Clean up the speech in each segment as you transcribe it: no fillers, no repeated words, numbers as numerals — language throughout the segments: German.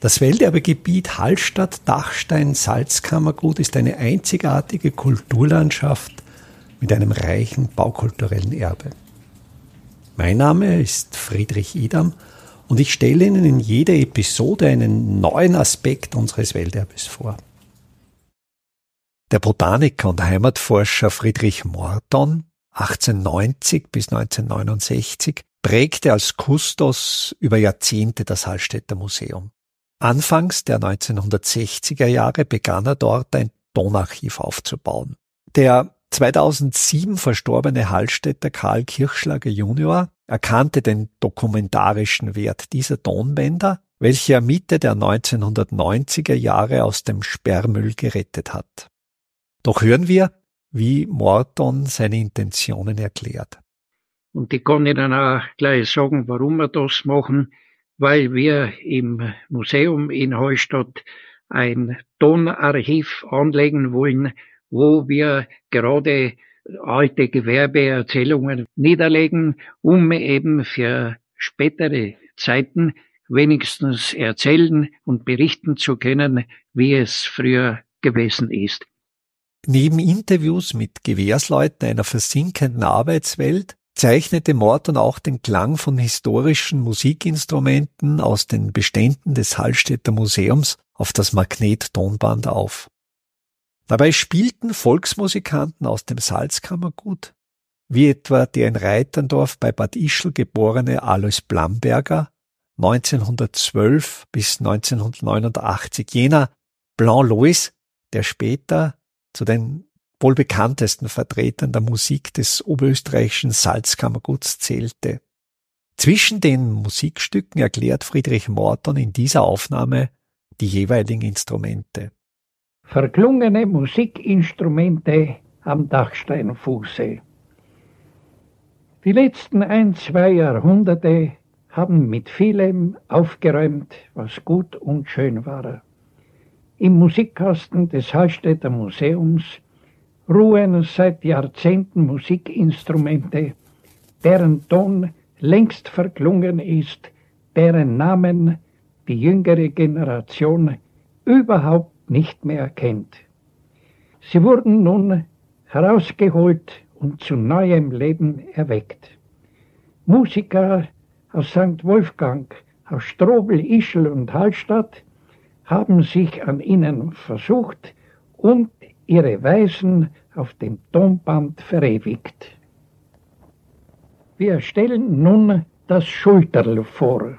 Das Welterbegebiet Hallstatt-Dachstein-Salzkammergut ist eine einzigartige Kulturlandschaft mit einem reichen baukulturellen Erbe. Mein Name ist Friedrich Idam und ich stelle Ihnen in jeder Episode einen neuen Aspekt unseres Welterbes vor. Der Botaniker und Heimatforscher Friedrich Morton, 1890 bis 1969, prägte als Kustos über Jahrzehnte das Hallstätter Museum. Anfangs der 1960er Jahre begann er dort ein Tonarchiv aufzubauen. Der 2007 verstorbene Hallstätter Karl Kirchschlager Junior erkannte den dokumentarischen Wert dieser Tonbänder, welche er Mitte der 1990er Jahre aus dem Sperrmüll gerettet hat. Doch hören wir, wie Morton seine Intentionen erklärt. Und ich kann Ihnen auch gleich sagen, warum wir das machen. Weil wir im Museum in Hallstatt ein Tonarchiv anlegen wollen, wo wir gerade alte Gewerbeerzählungen niederlegen, um eben für spätere Zeiten wenigstens erzählen und berichten zu können, wie es früher gewesen ist. Neben Interviews mit Gewährsleuten einer versinkenden Arbeitswelt zeichnete Morton auch den Klang von historischen Musikinstrumenten aus den Beständen des Hallstätter Museums auf das Magnettonband auf. Dabei spielten Volksmusikanten aus dem Salzkammergut, wie etwa der in Reiterndorf bei Bad Ischl geborene Alois Blamberger, 1912 bis 1989 jener Blån-Lois, der später zu den wohl bekanntesten Vertretern der Musik des oberösterreichischen Salzkammerguts zählte. Zwischen den Musikstücken erklärt Friedrich Morton in dieser Aufnahme die jeweiligen Instrumente. Verklungene Musikinstrumente am Dachsteinfuße. Die letzten 1-2 Jahrhunderte haben mit vielem aufgeräumt, was gut und schön war. Im Musikkasten des Hallstätter Museums ruhen seit Jahrzehnten Musikinstrumente, deren Ton längst verklungen ist, deren Namen die jüngere Generation überhaupt nicht mehr kennt. Sie wurden nun herausgeholt und zu neuem Leben erweckt. Musiker aus St. Wolfgang, aus Strobl, Ischl und Hallstatt haben sich an ihnen versucht und ihre Weisen auf dem Tonband verewigt. Wir stellen nun das Schulterl vor.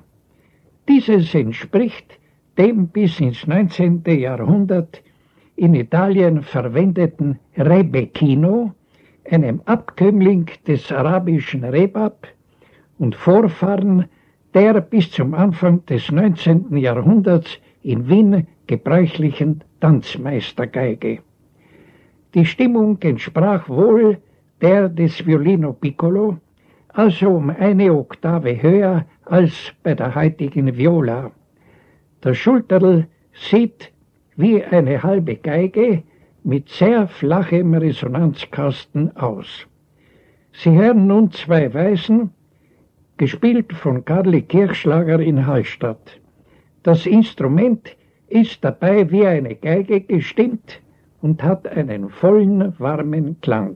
Dieses entspricht dem bis ins 19. Jahrhundert in Italien verwendeten Rebekino, einem Abkömmling des arabischen Rebab und Vorfahren der bis zum Anfang des 19. Jahrhunderts in Wien gebräuchlichen Tanzmeistergeige. Die Stimmung entsprach wohl der des Violino Piccolo, also um eine Oktave höher als bei der heutigen Viola. Das Schulterl sieht wie eine halbe Geige mit sehr flachem Resonanzkasten aus. Sie hören nun zwei Weisen, gespielt von Karl Kirchschlager in Hallstatt. Das Instrument ist dabei wie eine Geige gestimmt und hat einen vollen, warmen Klang.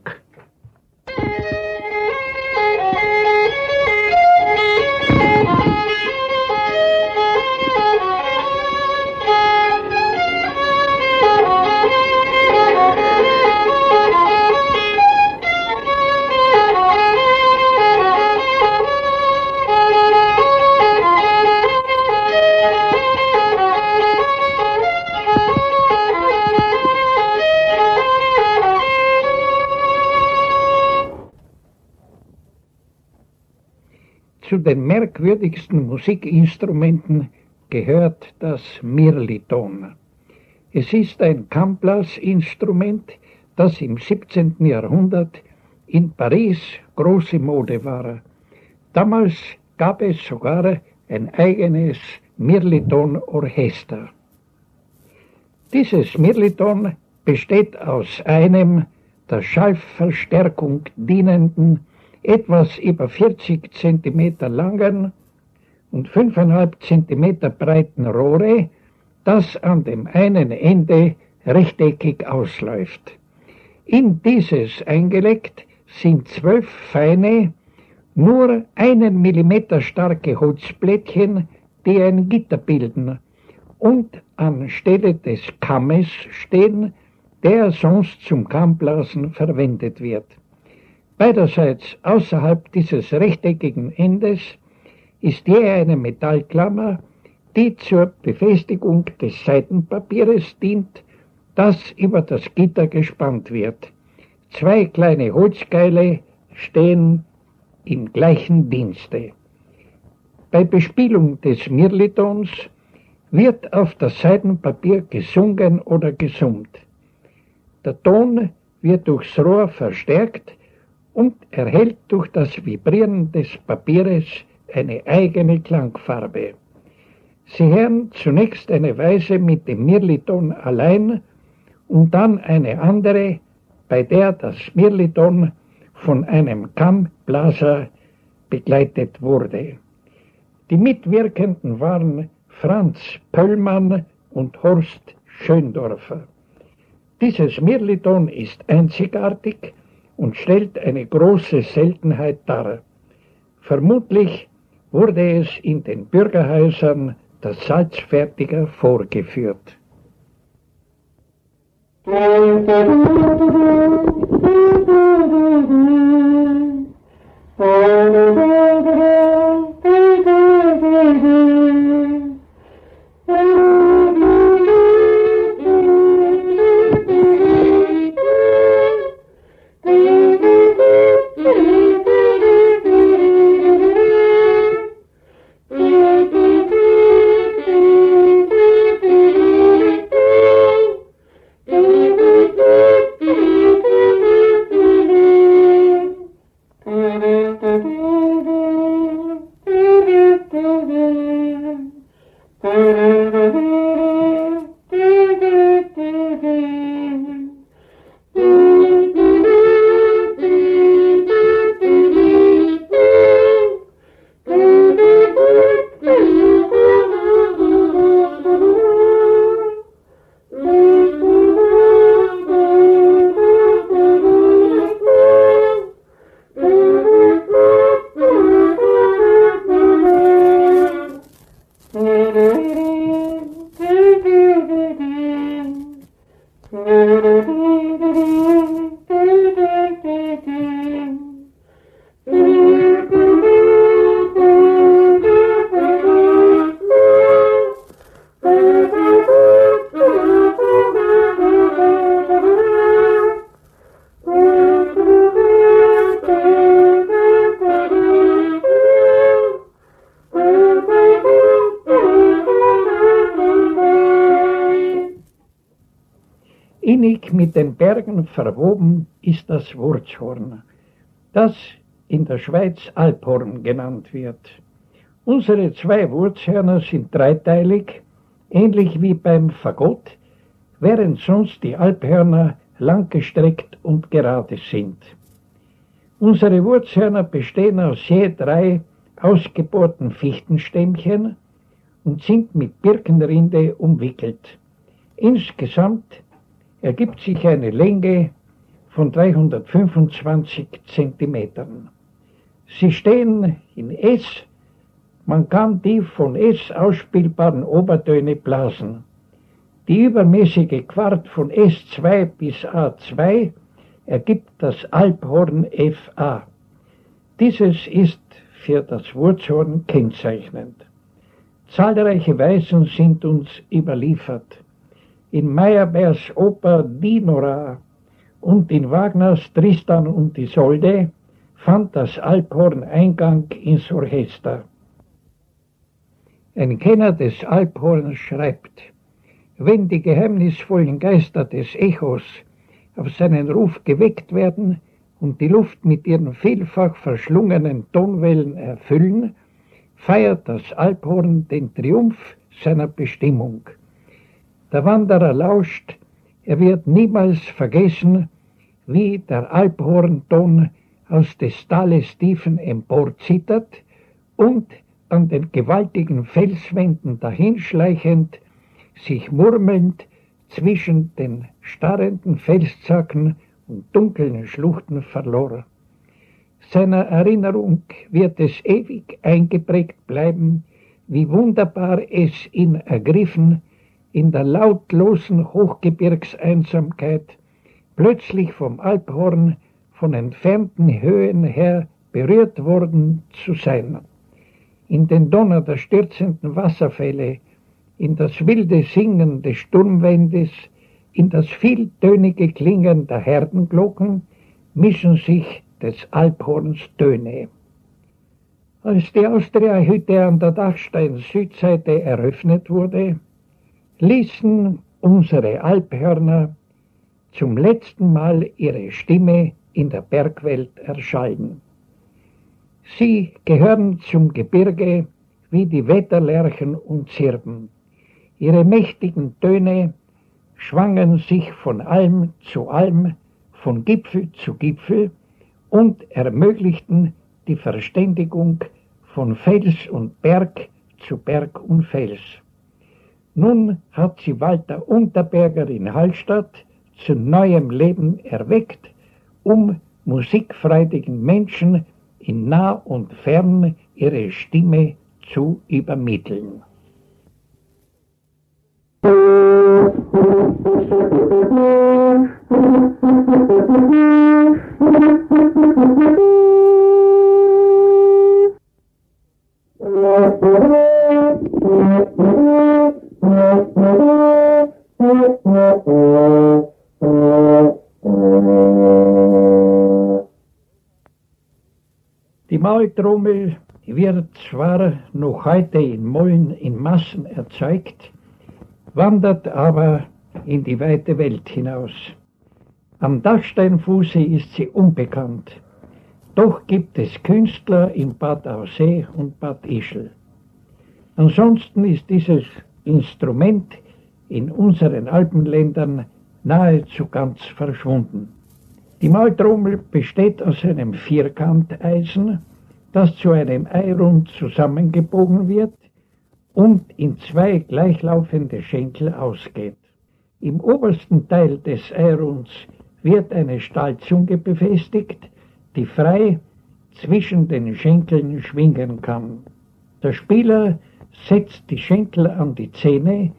Zu den merkwürdigsten Musikinstrumenten gehört das Mirliton. Es ist ein Kammblasinstrument, das im 17. Jahrhundert in Paris große Mode war. Damals gab es sogar ein eigenes Mirliton-Orchester. Dieses Mirliton besteht aus einem der Schallverstärkung dienenden, etwas über 40 cm langen und 5,5 Zentimeter breiten Rohre, das an dem einen Ende rechteckig ausläuft. In dieses eingelegt sind 12 feine, nur 1 Millimeter starke Holzblättchen, die ein Gitter bilden und anstelle des Kammes stehen, der sonst zum Kammblasen verwendet wird. Beiderseits außerhalb dieses rechteckigen Endes ist je eine Metallklammer, die zur Befestigung des Seitenpapiers dient, das über das Gitter gespannt wird. 2 kleine Holzgeile stehen im gleichen Dienste. Bei Bespielung des Mirlitons wird auf das Seidenpapier gesungen oder gesummt. Der Ton wird durchs Rohr verstärkt und erhält durch das Vibrieren des Papieres eine eigene Klangfarbe. Sie hören zunächst eine Weise mit dem Mirliton allein und dann eine andere, bei der das Mirliton von einem Kammblaser begleitet wurde. Die Mitwirkenden waren Franz Pöllmann und Horst Schöndorfer. Dieses Mirliton ist einzigartig und stellt eine große Seltenheit dar. Vermutlich wurde es in den Bürgerhäusern der Salzfertiger vorgeführt. Mit den Bergen verwoben ist das Wurzhorn, das in der Schweiz Alphorn genannt wird. Unsere 2 Wurzhörner sind dreiteilig, ähnlich wie beim Fagott, während sonst die Alphörner langgestreckt und gerade sind. Unsere Wurzhörner bestehen aus je 3 ausgebohrten Fichtenstämmchen und sind mit Birkenrinde umwickelt. Insgesamt ergibt sich eine Länge von 325 Zentimetern. Sie stehen in S, man kann die von S ausspielbaren Obertöne blasen. Die übermäßige Quart von S2 bis A2 ergibt das Alphorn FA. Dieses ist für das Wurzhorn kennzeichnend. Zahlreiche Weisen sind uns überliefert. In Meyerbeers Oper Dinora und in Wagners Tristan und Isolde fand das Alphorn Eingang ins Orchester. Ein Kenner des Alphorns schreibt, wenn die geheimnisvollen Geister des Echos auf seinen Ruf geweckt werden und die Luft mit ihren vielfach verschlungenen Tonwellen erfüllen, feiert das Alphorn den Triumph seiner Bestimmung. Der Wanderer lauscht, er wird niemals vergessen, wie der Alphornton aus des Tales Tiefen emporzittert und an den gewaltigen Felswänden dahinschleichend, sich murmelnd zwischen den starrenden Felszacken und dunklen Schluchten verlor. Seiner Erinnerung wird es ewig eingeprägt bleiben, wie wunderbar es ihn ergriffen, in der lautlosen Hochgebirgseinsamkeit, plötzlich vom Alphorn, von entfernten Höhen her berührt worden zu sein. In den Donner der stürzenden Wasserfälle, in das wilde Singen des Sturmwindes, in das vieltönige Klingen der Herdenglocken mischen sich des Alphorns Töne. Als die Austria-Hütte an der Dachstein-Südseite eröffnet wurde, ließen unsere Alphörner zum letzten Mal ihre Stimme in der Bergwelt erschallen. Sie gehören zum Gebirge wie die Wetterlerchen und Zirben. Ihre mächtigen Töne schwangen sich von Alm zu Alm, von Gipfel zu Gipfel und ermöglichten die Verständigung von Fels und Berg zu Berg und Fels. Nun hat sie Walter Unterberger in Hallstatt zu neuem Leben erweckt, um musikfreudigen Menschen in nah und fern ihre Stimme zu übermitteln. Die Maultrommel wird zwar noch heute in Molln in Massen erzeugt, wandert aber in die weite Welt hinaus. Am Dachsteinfuße ist sie unbekannt, doch gibt es Künstler in Bad Aussee und Bad Ischl. Ansonsten ist dieses Instrument in unseren Alpenländern nahezu ganz verschwunden. Die Maultrommel besteht aus einem Vierkanteisen, das zu einem Eirund zusammengebogen wird und in zwei gleichlaufende Schenkel ausgeht. Im obersten Teil des Eirunds wird eine Stahlzunge befestigt, die frei zwischen den Schenkeln schwingen kann. Der Spieler setzt die Schenkel an die Zähne,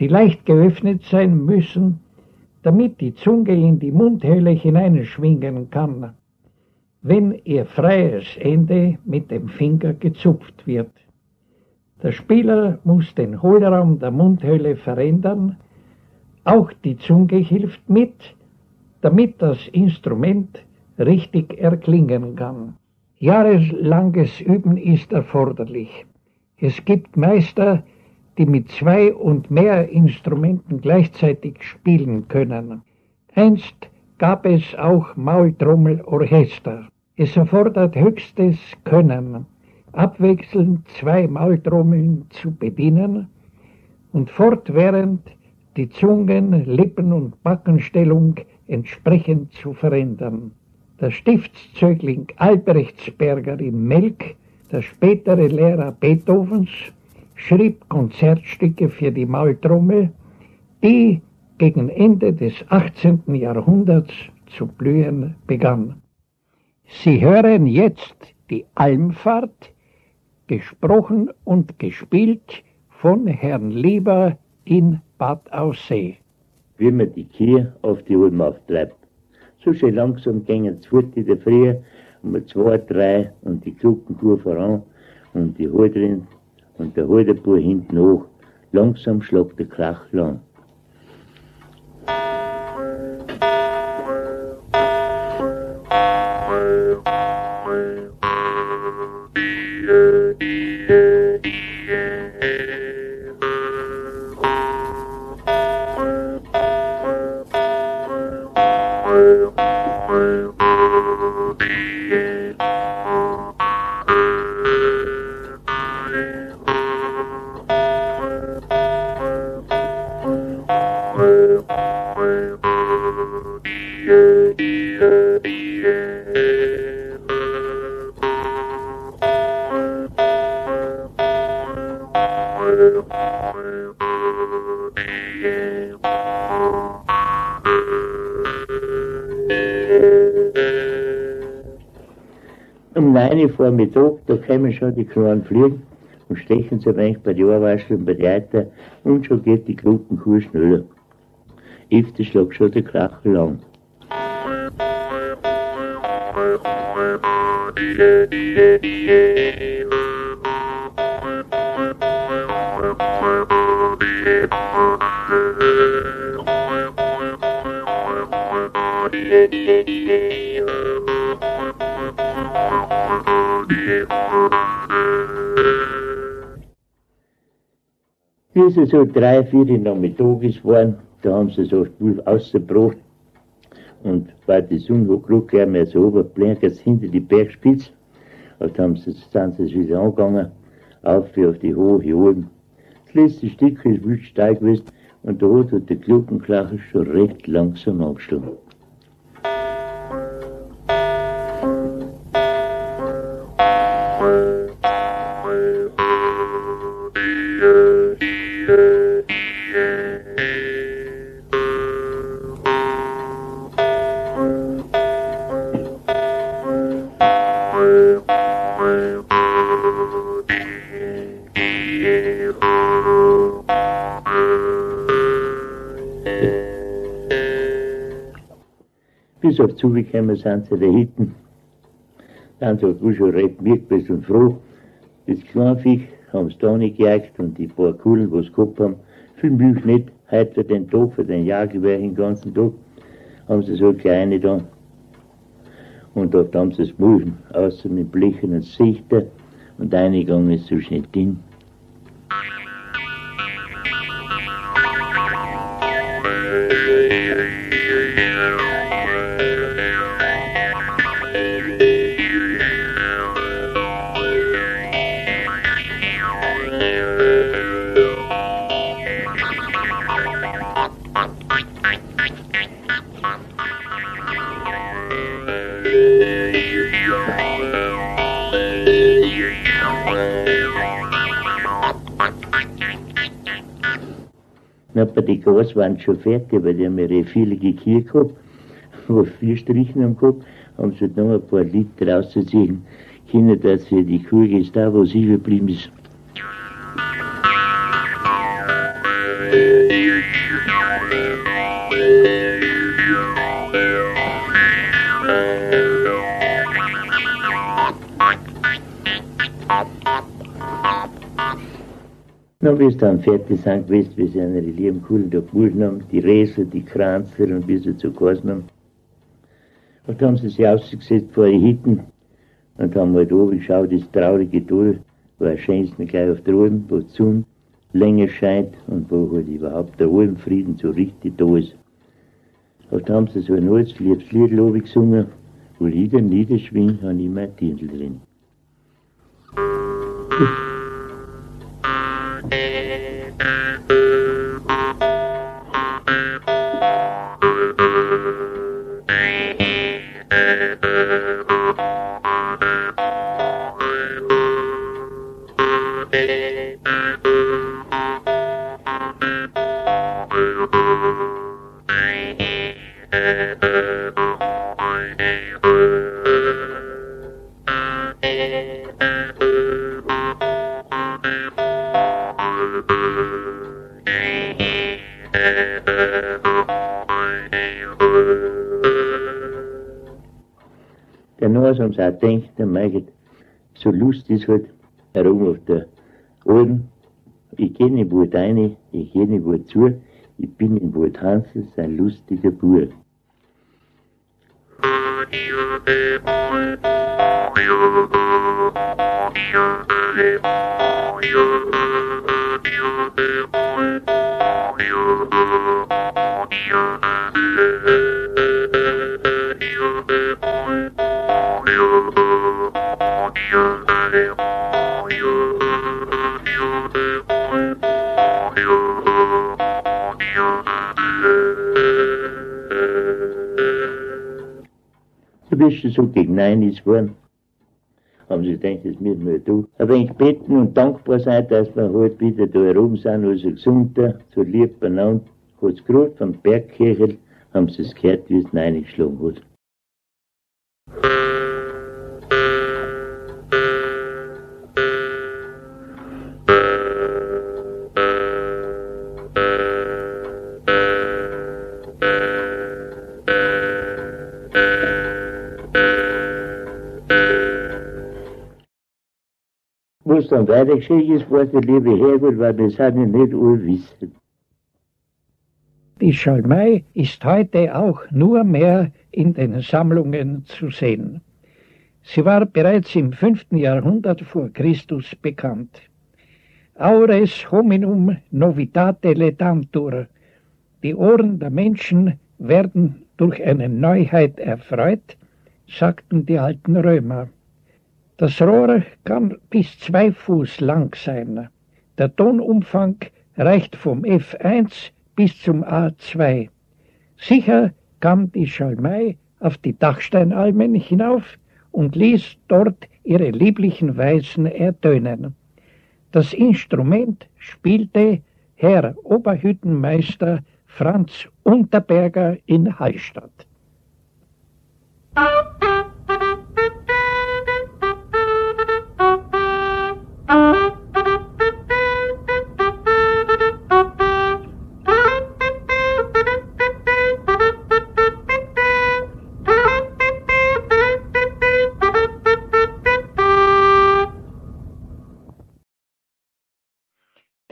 die leicht geöffnet sein müssen, damit die Zunge in die Mundhöhle hineinschwingen kann, wenn ihr freies Ende mit dem Finger gezupft wird. Der Spieler muss den Hohlraum der Mundhöhle verändern, auch die Zunge hilft mit, damit das Instrument richtig erklingen kann. Jahrelanges Üben ist erforderlich. Es gibt Meister, die mit zwei und mehr Instrumenten gleichzeitig spielen können. Einst gab es auch Maultrommelorchester. Es erfordert höchstes Können, abwechselnd zwei Maultrommeln zu bedienen und fortwährend die Zungen-, Lippen- und Backenstellung entsprechend zu verändern. Der Stiftszögling Albrechtsberger in Melk, der spätere Lehrer Beethovens, schrieb Konzertstücke für die Maultrommel, die gegen Ende des 18. Jahrhunderts zu blühen begann. Sie hören jetzt die Almfahrt, gesprochen und gespielt von Herrn Lieber in Bad Aussee. Wie man die Kühe auf die Ulm auftreibt. So schön langsam gingen zu Futter in der Früh, um 2, 3 und die Glocken fuhr voran und die Haldrin und der Halderbuhr hinten hoch. Langsam schlagt der Krach lang. Um 9 Uhr Vormittag, da kommen schon die kleinen Fliegen und stechen so wenig bei den Ohrwascheln und bei den Reiter und schon geht die Glockenkuh schneller. Öfter schlägt schon der Krachel an. Bis es so 3, 4 nachmittags waren, da haben sie so viel rausgebracht und war die Sonne hat gerade gleich mehr so oberblinkert hinter die Bergspitze. Und dann sind sie wieder angegangen, auf die hohe Alm. Das letzte Stück ist wild steil gewesen und da hat die Glockenklachel schon recht langsam angeschlagen. Bis auf zugekommen sind sie da hinten. Dann sind sie schon recht mitgewiss und froh. Das Kleinviech haben sie da nicht gejagt und die paar Kugeln, die sie gehabt haben, viel Milch nicht, heute für den Tag, für den Jagdgewehr den ganzen Tag, haben sie so kleine da. Und dort haben sie das Mulchen, außer mit Blechen und Sichter und reingegangen ist so schnell drin. Aber die Gas waren schon fertig, weil die haben ihre viele Gekirr gehabt, wo 4 Strichen am Kopf, haben sie noch ein paar Liter rauszuziehen können, dass sie die Kuh ist da, wo sie geblieben ist. Na, bis dann fertig sind gewesen, wie sie eine lieben Kugeln da geholt haben, die Räsel, die Kranzler und wie sie zu geheißen haben. Und da haben sie sich ausgesetzt vor die Hütten und haben halt oben geschaut, das traurige Tal, wo am schönsten gleich auf der Alm, wo die Sonne länger scheint und wo halt überhaupt der Almfrieden so richtig da ist. Und da haben sie so ein altes, liebes Lied oben gesungen, wo Lieder niederschwingen, haben immer ein Dirndl drin. Der Nase haben sie auch gedacht, der Michael, so Lust ist halt, herum auf der Alm. Ich gehe in den Wald rein, ich gehe in den Wald zu, ich bin im Wald Hansl, ein lustiger Bub. So gegen 9 ist worden, haben sie gedacht, das müssen wir tun. Ein wenig beten und dankbar sein, dass wir heute wieder da oben sind, also gesunder, so lieb beieinander. Hat es gerade vom Bergkirchel, haben sie es gehört, wie es reingeschlagen hat. Was dann weitergeschehen ist, weiß der liebe Herrgott, weil das hat ich nicht allwissen. Die Schalmei ist heute auch nur mehr in den Sammlungen zu sehen. Sie war bereits im 5. Jahrhundert vor Christus bekannt. Aures hominum novitate letantur. Die Ohren der Menschen werden durch eine Neuheit erfreut, sagten die alten Römer. Das Rohr kann bis 2 Fuß lang sein. Der Tonumfang reicht vom F1 bis zum A2. Sicher kam die Schalmei auf die Dachsteinalmen hinauf und ließ dort ihre lieblichen Weisen ertönen. Das Instrument spielte Herr Oberhüttenmeister Franz Unterberger in Hallstatt.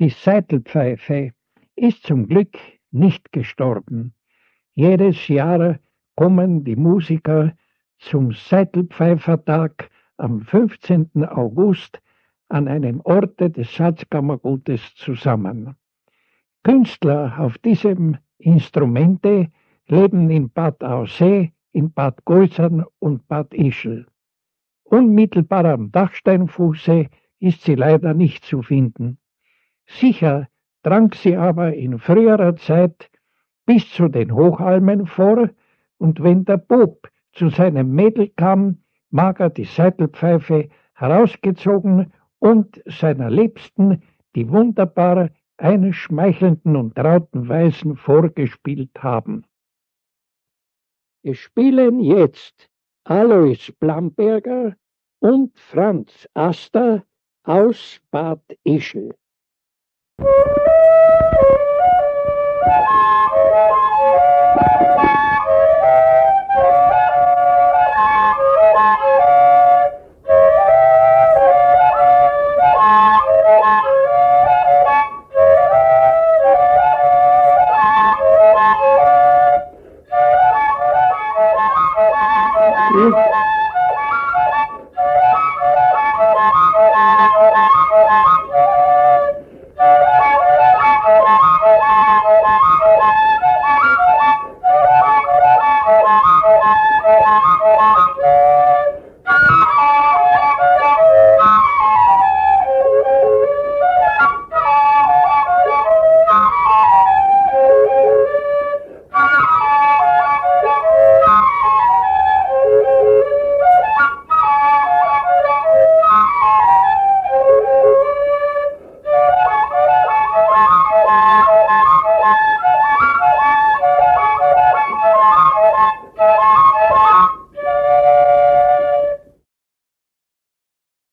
Die Seitelpfeife ist zum Glück nicht gestorben. Jedes Jahr kommen die Musiker zum Seitelpfeifertag am 15. August an einem Orte des Salzkammergutes zusammen. Künstler auf diesem Instrumente leben in Bad Aussee, in Bad Gölzern und Bad Ischl. Unmittelbar am Dachsteinfuße ist sie leider nicht zu finden. Sicher drang sie aber in früherer Zeit bis zu den Hochalmen vor, und wenn der Bub zu seinem Mädel kam, mag er die Seitelpfeife herausgezogen und seiner Liebsten die wunderbar einschmeichelnden und trauten Weisen vorgespielt haben. Es spielen jetzt Alois Blamberger und Franz Aster aus Bad Ischl.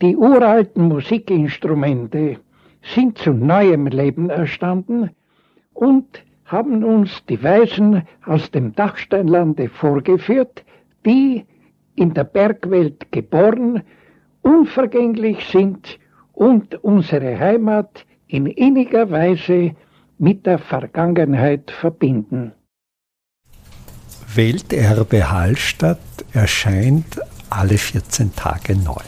Die uralten Musikinstrumente sind zu neuem Leben erstanden und haben uns die Weisen aus dem Dachsteinlande vorgeführt, die in der Bergwelt geboren, unvergänglich sind und unsere Heimat in inniger Weise mit der Vergangenheit verbinden. Welterbe Hallstatt erscheint alle 14 Tage neu.